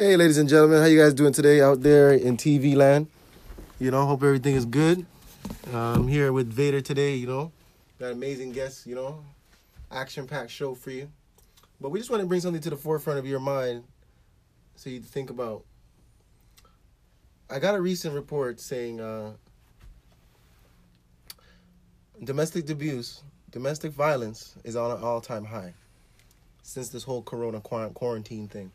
Hey, ladies and gentlemen, how you guys doing today out there in TV land? You know, hope everything is good. I'm here with Vader today, you know. Got amazing guests, you know. Action-packed show for you. But we just want to bring something to the forefront of your mind so you think about. I got a recent report saying domestic abuse, domestic violence is on an all-time high since this whole corona quarantine thing.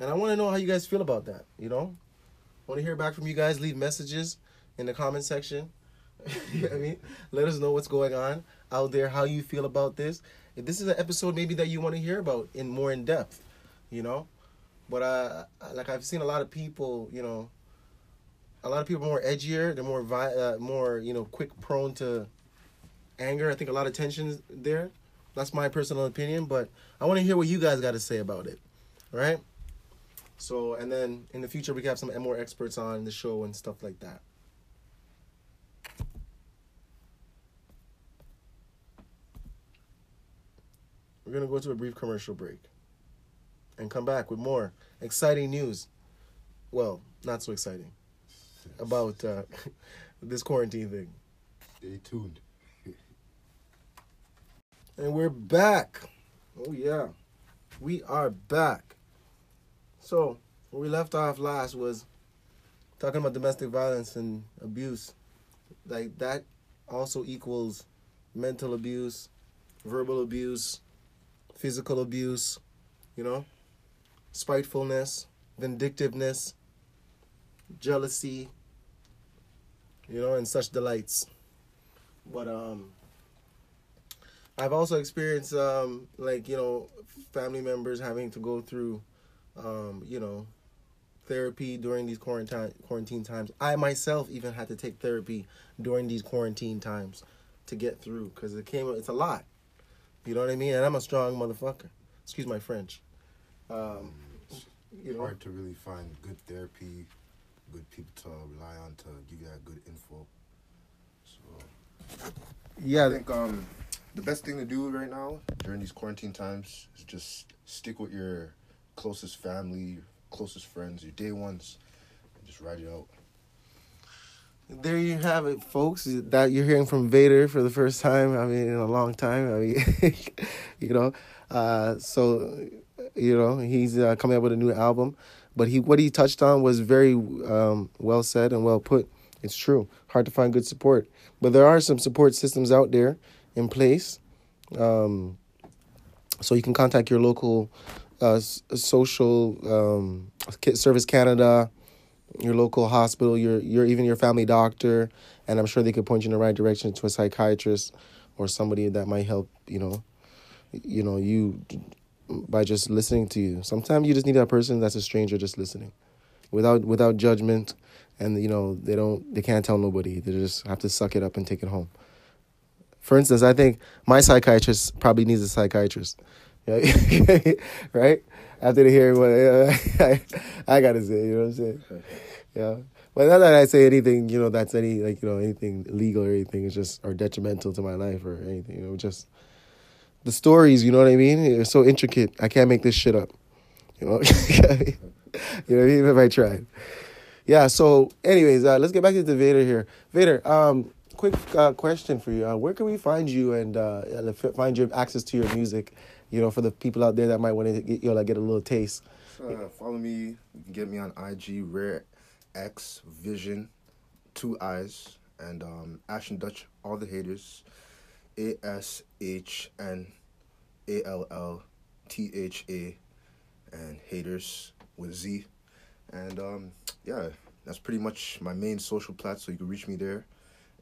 And I want to know how you guys feel about that, you know? I want to hear back from you guys. Leave messages in the comment section. You know what I mean? Let us know what's going on out there, how you feel about this. If this is an episode maybe that you want to hear about more in depth, you know? But I've seen a lot of people, you know, a lot of people are more edgier. They're more you know, quick prone to anger. I think a lot of tension there. That's my personal opinion. But I want to hear what you guys got to say about it, right? So, and then in the future, we can have some more experts on the show and stuff like that. We're going to go to a brief commercial break and come back with more exciting news. Well, not so exciting about this quarantine thing. Stay tuned. And we're back. Oh, yeah. We are back. So, where we left off last was talking about domestic violence and abuse. Like, that also equals mental abuse, verbal abuse, physical abuse, you know, spitefulness, vindictiveness, jealousy, you know, and such delights. But, I've also experienced, like, you know, family members having to go through you know, therapy during these quarantine times. I myself even had to take therapy during these quarantine times to get through, because it's a lot. You know what I mean? And I'm a strong motherfucker. Excuse my French. It's hard to really find good therapy, good people to rely on to give you that good info. So yeah, I think the best thing to do right now during these quarantine times is just stick with your closest family, closest friends, your day ones, and just ride it out. There you have it, folks. That you're hearing from Vader for the first time. I mean, in a long time. I mean, you know. So, you know, he's coming up with a new album. But what he touched on was very well said and well put. It's true. Hard to find good support. But there are some support systems out there in place. So you can contact your local social Service Canada, your local hospital, your even your family doctor, and I'm sure they could point you in the right direction to a psychiatrist or somebody that might help you by just listening to you. Sometimes you just need that person that's a stranger just listening, without judgment, and you know they can't tell nobody. They just have to suck it up and take it home. For instance, I think my psychiatrist probably needs a psychiatrist. Right? After they hear what I gotta say, you know what I'm saying? Yeah. But not that I say anything, you know, that's anything illegal or anything, it's just or detrimental to my life or anything. You know, just the stories, you know what I mean? They're so intricate. I can't make this shit up. You know? You know what I mean? If I tried. Yeah, so anyways, let's get back to Vader here. Vader, quick question for you. Where can we find you and find your access to your music? You know, for the people out there that might want to get, you know, like get a little taste. Follow me. You can get me on IG, Rare X Vision, 2 Eyes, and Ash and Dutch, all the haters, ASHNALLTHA, and haters with Z. And yeah, that's pretty much my main social platform, so you can reach me there.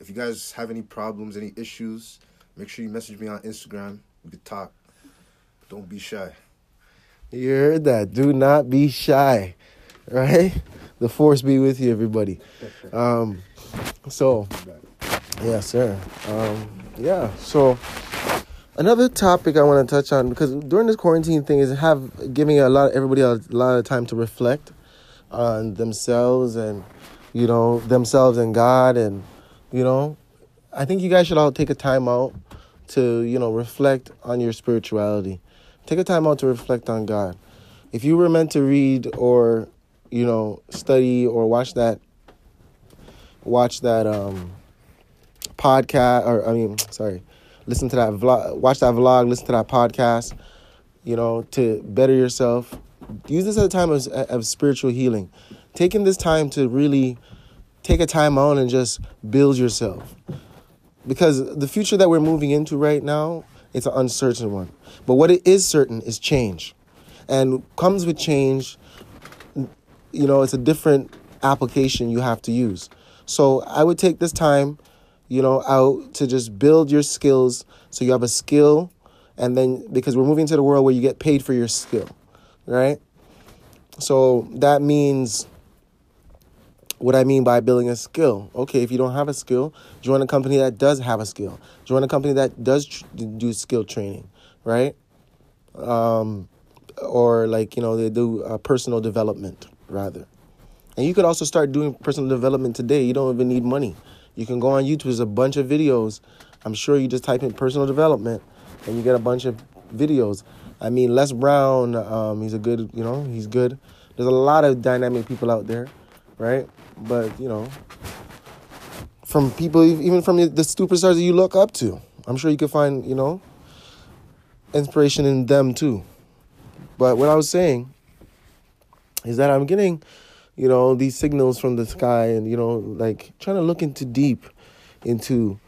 If you guys have any problems, any issues, make sure you message me on Instagram. We can talk. Don't be shy. You heard that. Do not be shy. Right? The force be with you, everybody. So, yeah, sir. Yeah, so another topic I want to touch on, because during this quarantine thing is giving everybody a lot of time to reflect on themselves and, you know, themselves and God. And, you know, I think you guys should all take a time out to, you know, reflect on your spirituality. Take a time out to reflect on God. if you were meant to read or, you know, study or watch that podcast, or listen to that vlog, watch that vlog, listen to that podcast, you know, to better yourself. Use this as a time of spiritual healing. Taking this time to really take a time out and just build yourself. Because the future that we're moving into right now, it's an uncertain one. But what it is certain is change. And comes with change, you know, it's a different application you have to use. So I would take this time, you know, out to just build your skills so you have a skill. And then, because we're moving to the world where you get paid for your skill, right? So that means, what I mean by building a skill. Okay, if you don't have a skill, join a company that does have a skill. Join a company that does do skill training, right? Or like, you know, they do personal development, rather. And you could also start doing personal development today. You don't even need money. You can go on YouTube. There's a bunch of videos. I'm sure you just type in personal development and you get a bunch of videos. I mean, Les Brown, he's a good, you know, he's good. There's a lot of dynamic people out there, right? But, you know, from people, even from the superstars that you look up to, I'm sure you can find, you know, inspiration in them too. But what I was saying is that I'm getting, you know, these signals from the sky and, you know, like trying to look into deep into,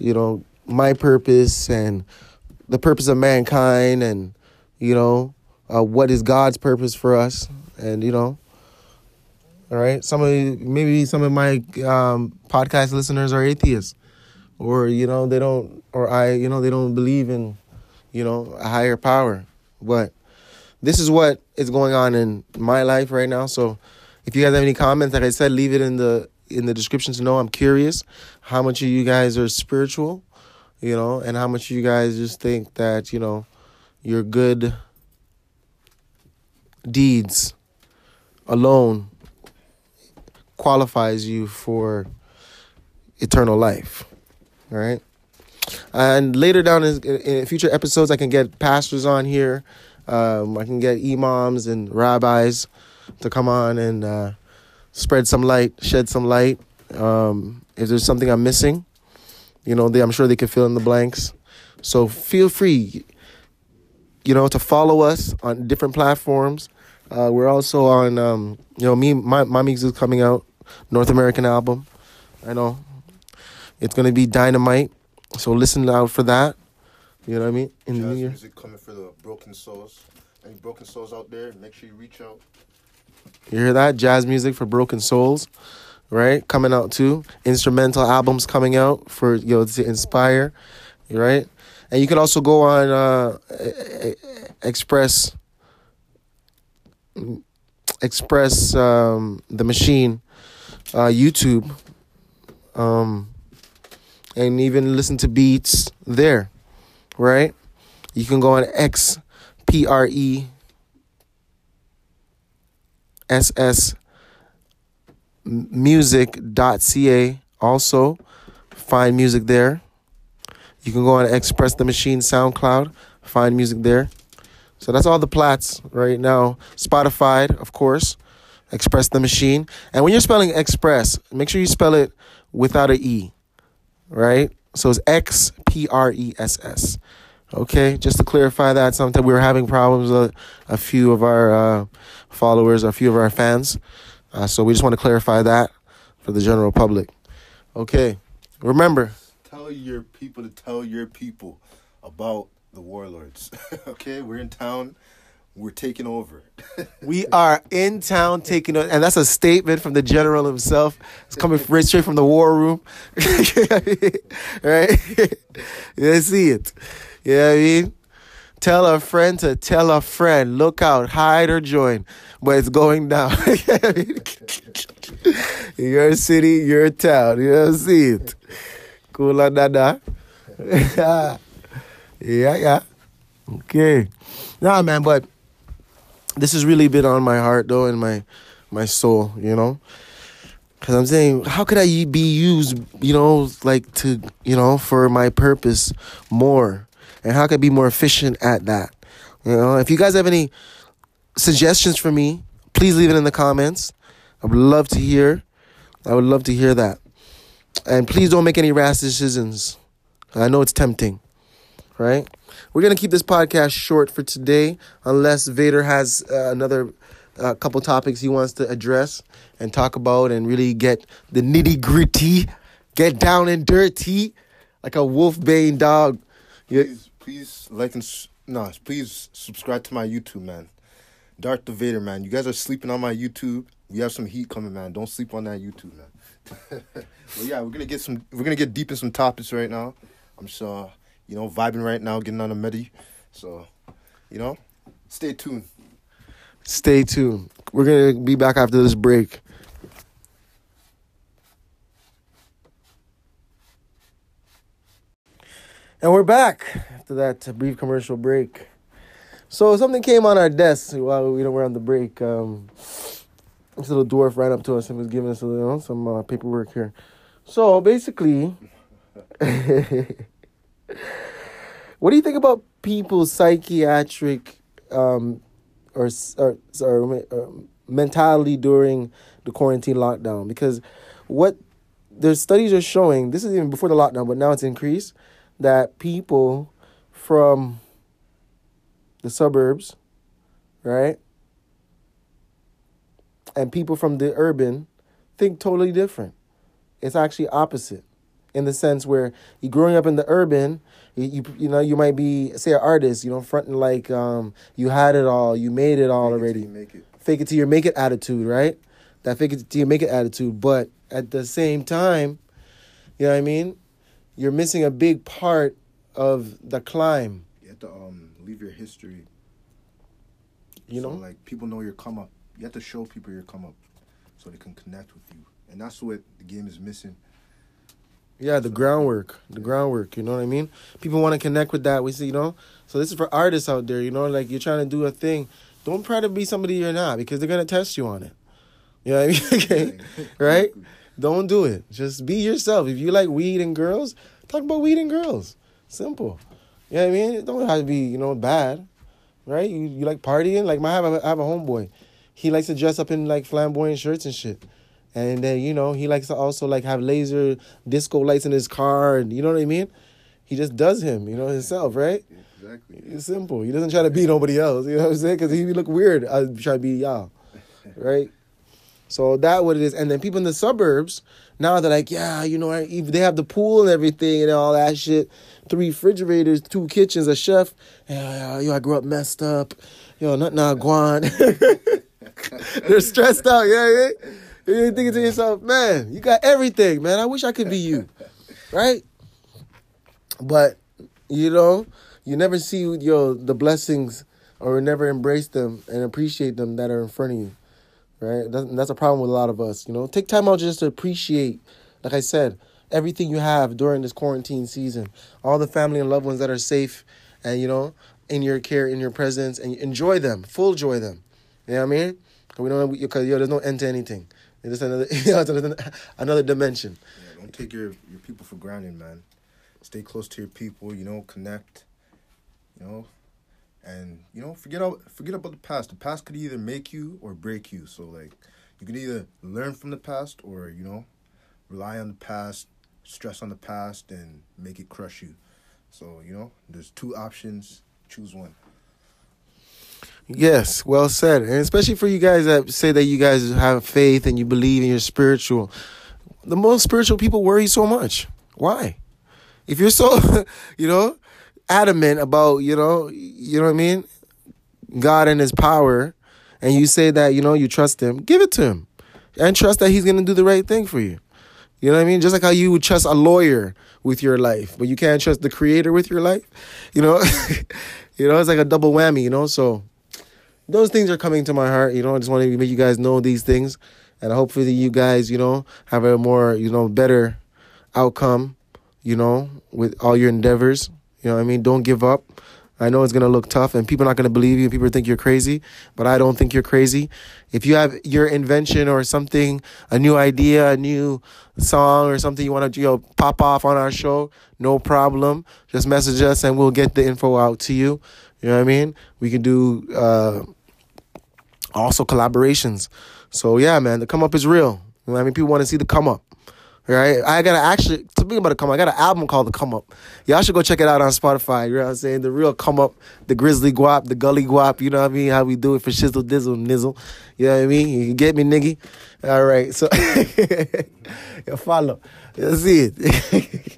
you know, my purpose and the purpose of mankind and, you know, what is God's purpose for us. And, you know, all right. Maybe some of my podcast listeners are atheists, or, you know, they don't, or I, you know, they don't believe in, you know, a higher power. But this is what is going on in my life right now. So if you guys have any comments, like I said, leave it in the description to know. I'm curious how much of you guys are spiritual, you know, and how much you guys just think that, you know, your good deeds alone qualifies you for eternal life, all right? And later down in future episodes, I can get pastors on here. I can get imams and rabbis to come on and shed some light. If there's something I'm missing, you know, I'm sure they can fill in the blanks. So feel free, you know, to follow us on different platforms. We're also on, you know, my music is coming out. North American album. I know it's gonna be dynamite, so listen out for that. You know what I mean? In the new year, music coming for the Broken Souls. Any Broken Souls out there? Make sure you reach out. You hear that? Jazz music for Broken Souls, right? Coming out too. Instrumental albums coming out for, you know, to inspire, right? And you can also go on Express the Machine. YouTube, and even listen to beats there, right? You can go on xpressmusic.ca, also find music there. You can go on Express the Machine SoundCloud, find music there. So that's all the plats right now. Spotify, of course, Express the Machine. And when you're spelling Express, make sure you spell it without an E, right? So it's X-P-R-E-S-S. Okay, just to clarify that, sometimes we were having problems with a few of our followers, a few of our fans. So we just want to clarify that for the general public. Okay, remember. Tell your people to tell your people about the Warlords. Okay, we're in town. We're taking over. We are in town taking over. And that's a statement from the general himself. It's coming straight from the war room. Right? You see it. You know what I mean? Tell a friend to tell a friend. Look out. Hide or join. But it's going down. Your city, your town. You know, see it. Cool, dada. Yeah. Okay. Nah, man, but this has really been on my heart, though, and my soul, you know? Because I'm saying, how could I be used, you know, like to, you know, for my purpose more? And how could I be more efficient at that? You know, if you guys have any suggestions for me, please leave it in the comments. I would love to hear. I would love to hear that. And please don't make any rash decisions. I know it's tempting, right? We're going to keep this podcast short for today, unless Vader has another couple topics he wants to address and talk about and really get the nitty-gritty, get down and dirty, like a wolf-bane dog. Yeah. Please like and... No, please subscribe to my YouTube, man. Darth Vader, man. You guys are sleeping on my YouTube. We have some heat coming, man. Don't sleep on that YouTube, man. Well, yeah, we're gonna get deep in some topics right now. I'm just vibing right now, getting on a medi. So, stay tuned. Stay tuned. We're gonna be back after this break. And we're back after that brief commercial break. So something came on our desk while we were on the break. This little dwarf ran up to us and was giving us some paperwork here. So basically, what do you think about people's psychiatric mentality during the quarantine lockdown? Because what their studies are showing, this is even before the lockdown, but now it's increased, that people from the suburbs, right, and people from the urban think totally different. It's actually opposite, in the sense where you're growing up in the urban, you might be, say, an artist, fronting like you had it all, you made it all already. Fake it till you make it attitude, right? That fake it till you make it attitude. But at the same time, you know what I mean? You're missing a big part of the climb. You have to leave your history. People know your come up. You have to show people your come up so they can connect with you. And that's what the game is missing. Yeah, the groundwork, you know what I mean? People want to connect with that. We see, so this is for artists out there, you're trying to do a thing. Don't try to be somebody you're not, because they're going to test you on it. You know what I mean? Okay. Right? Don't do it. Just be yourself. If you like weed and girls, talk about weed and girls. Simple. You know what I mean? It don't have to be, bad. Right? You like partying? Like, I have a homeboy. He likes to dress up in, like, flamboyant shirts and shit. And then, he likes to also, like, have laser disco lights in his car. And you know what I mean? He just does him, himself, right? Exactly. It's simple. He doesn't try to be nobody else. You know what I'm saying? Because he look weird. I try to be y'all. Right? So that what it is. And then people in the suburbs, now they're like, yeah, if they have the pool and everything and all that shit. 3 refrigerators, 2 kitchens, a chef. I grew up messed up. Nothing I want. They're stressed out, yeah. You're thinking to yourself, man, you got everything, man. I wish I could be you, right? But, you never see the blessings, or never embrace them and appreciate them that are in front of you, right? That's a problem with a lot of us, Take time out just to appreciate, like I said, everything you have during this quarantine season. All the family and loved ones that are safe and, in your care, in your presence, and enjoy them, full joy them. You know what I mean? Because there's no end to anything. It's just another dimension. Yeah, don't take your people for granted, man. Stay close to your people, connect, and, forget about the past. The past could either make you or break you. So, you can either learn from the past or, rely on the past, stress on the past, and make it crush you. So, there's 2 options. Choose one. Yes, well said. And especially for you guys that say that you guys have faith and you believe and you're spiritual. The most spiritual people worry so much. Why? If you're so, adamant about, you know what I mean, God and his power, and you say that, you trust him, give it to him. And trust that he's going to do the right thing for you. You know what I mean? Just like how you would trust a lawyer with your life, but you can't trust the creator with your life. It's like a double whammy, so... Those things are coming to my heart, I just want to make you guys know these things, and hopefully you guys, have a more, better outcome, with all your endeavors, what I mean? Don't give up. I know it's going to look tough, and people are not going to believe you, people think you're crazy, but I don't think you're crazy. If you have your invention or something, a new idea, a new song or something you want to, pop off on our show, no problem, just message us and we'll get the info out to you, you know what I mean? We can do... Also collaborations. So yeah, man, the come up is real. You know what I mean? People want to see the come up. Right? I got to actually, speaking about the come up, I got an album called The Come Up. Y'all should go check it out on Spotify. You know what I'm saying? The real come up, the grizzly guap, the gully guap. You know what I mean? How we do it for shizzle, dizzle, nizzle. You know what I mean? You get me, niggy? All right. So, you follow. You'll see it.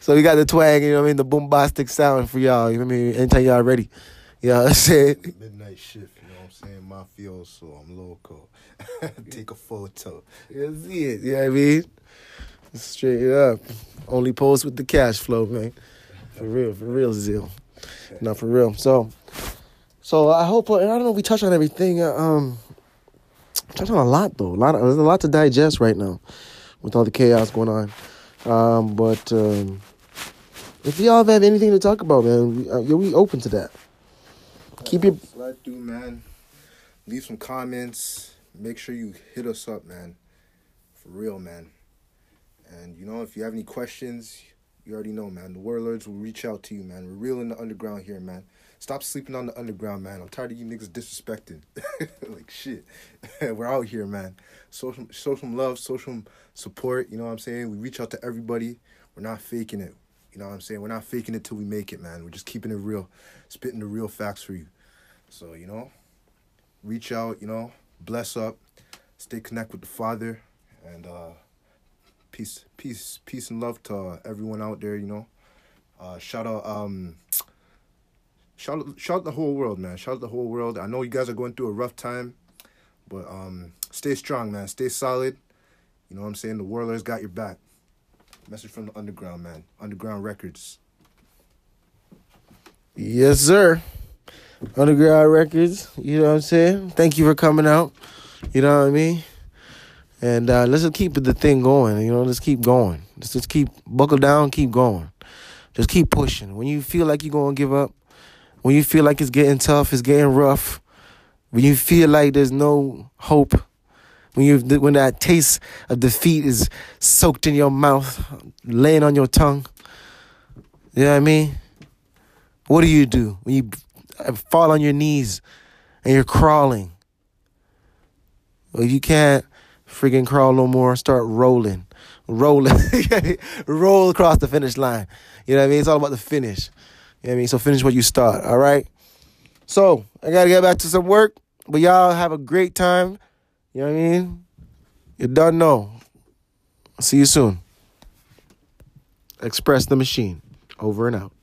So we got the twang, you know what I mean? The bombastic sound for y'all. You know what I mean? Anytime y'all ready. You know what I'm saying? Midnight shift. Saying mafioso, I'm loco. Take a photo. You see it, you know what I mean? Straight up. Only post with the cash flow, man. For real, Zeal. No, for real. So I hope, and I don't know if we touched on everything. Touched on a lot, though. There's a lot to digest right now with all the chaos going on. But if y'all have anything to talk about, man, we open to that. Keep your... Slide through, man. Leave some comments. Make sure you hit us up, man. For real, man. And, you know, if you have any questions, you already know, man. The Warlords will reach out to you, man. We're real in the underground here, man. Stop sleeping on the underground, man. I'm tired of you niggas disrespecting. Like, shit. We're out here, man. Social love, social support. You know what I'm saying? We reach out to everybody. We're not faking it. You know what I'm saying? We're not faking it till we make it, man. We're just keeping it real. Spitting the real facts for you. So, you know... Reach out, you know, bless up, stay connect with the Father, and peace and love to everyone out there, you know. Shout out the whole world, man. Shout out the whole world. I know you guys are going through a rough time, but stay strong, man. Stay solid. You know what I'm saying? The Warlords got your back. Message from the underground, man. Underground Records. Yes, sir. Underground Records, you know what I'm saying? Thank you for coming out, you know what I mean? And let's just keep the thing going, you know, let's keep going. Let's just keep, buckle down, keep going. Just keep pushing. When you feel like you're going to give up, when you feel like it's getting tough, it's getting rough, when you feel like there's no hope, when that taste of defeat is soaked in your mouth, laying on your tongue, you know what I mean? What do? When you... fall on your knees and you're crawling. Well, you can't freaking crawl no more. Start rolling. Roll across the finish line. You know what I mean? It's all about the finish. You know what I mean? So finish what you start, all right? So, I got to get back to some work, but y'all have a great time. You know what I mean? You don't know. See you soon. Express the Machine. Over and out.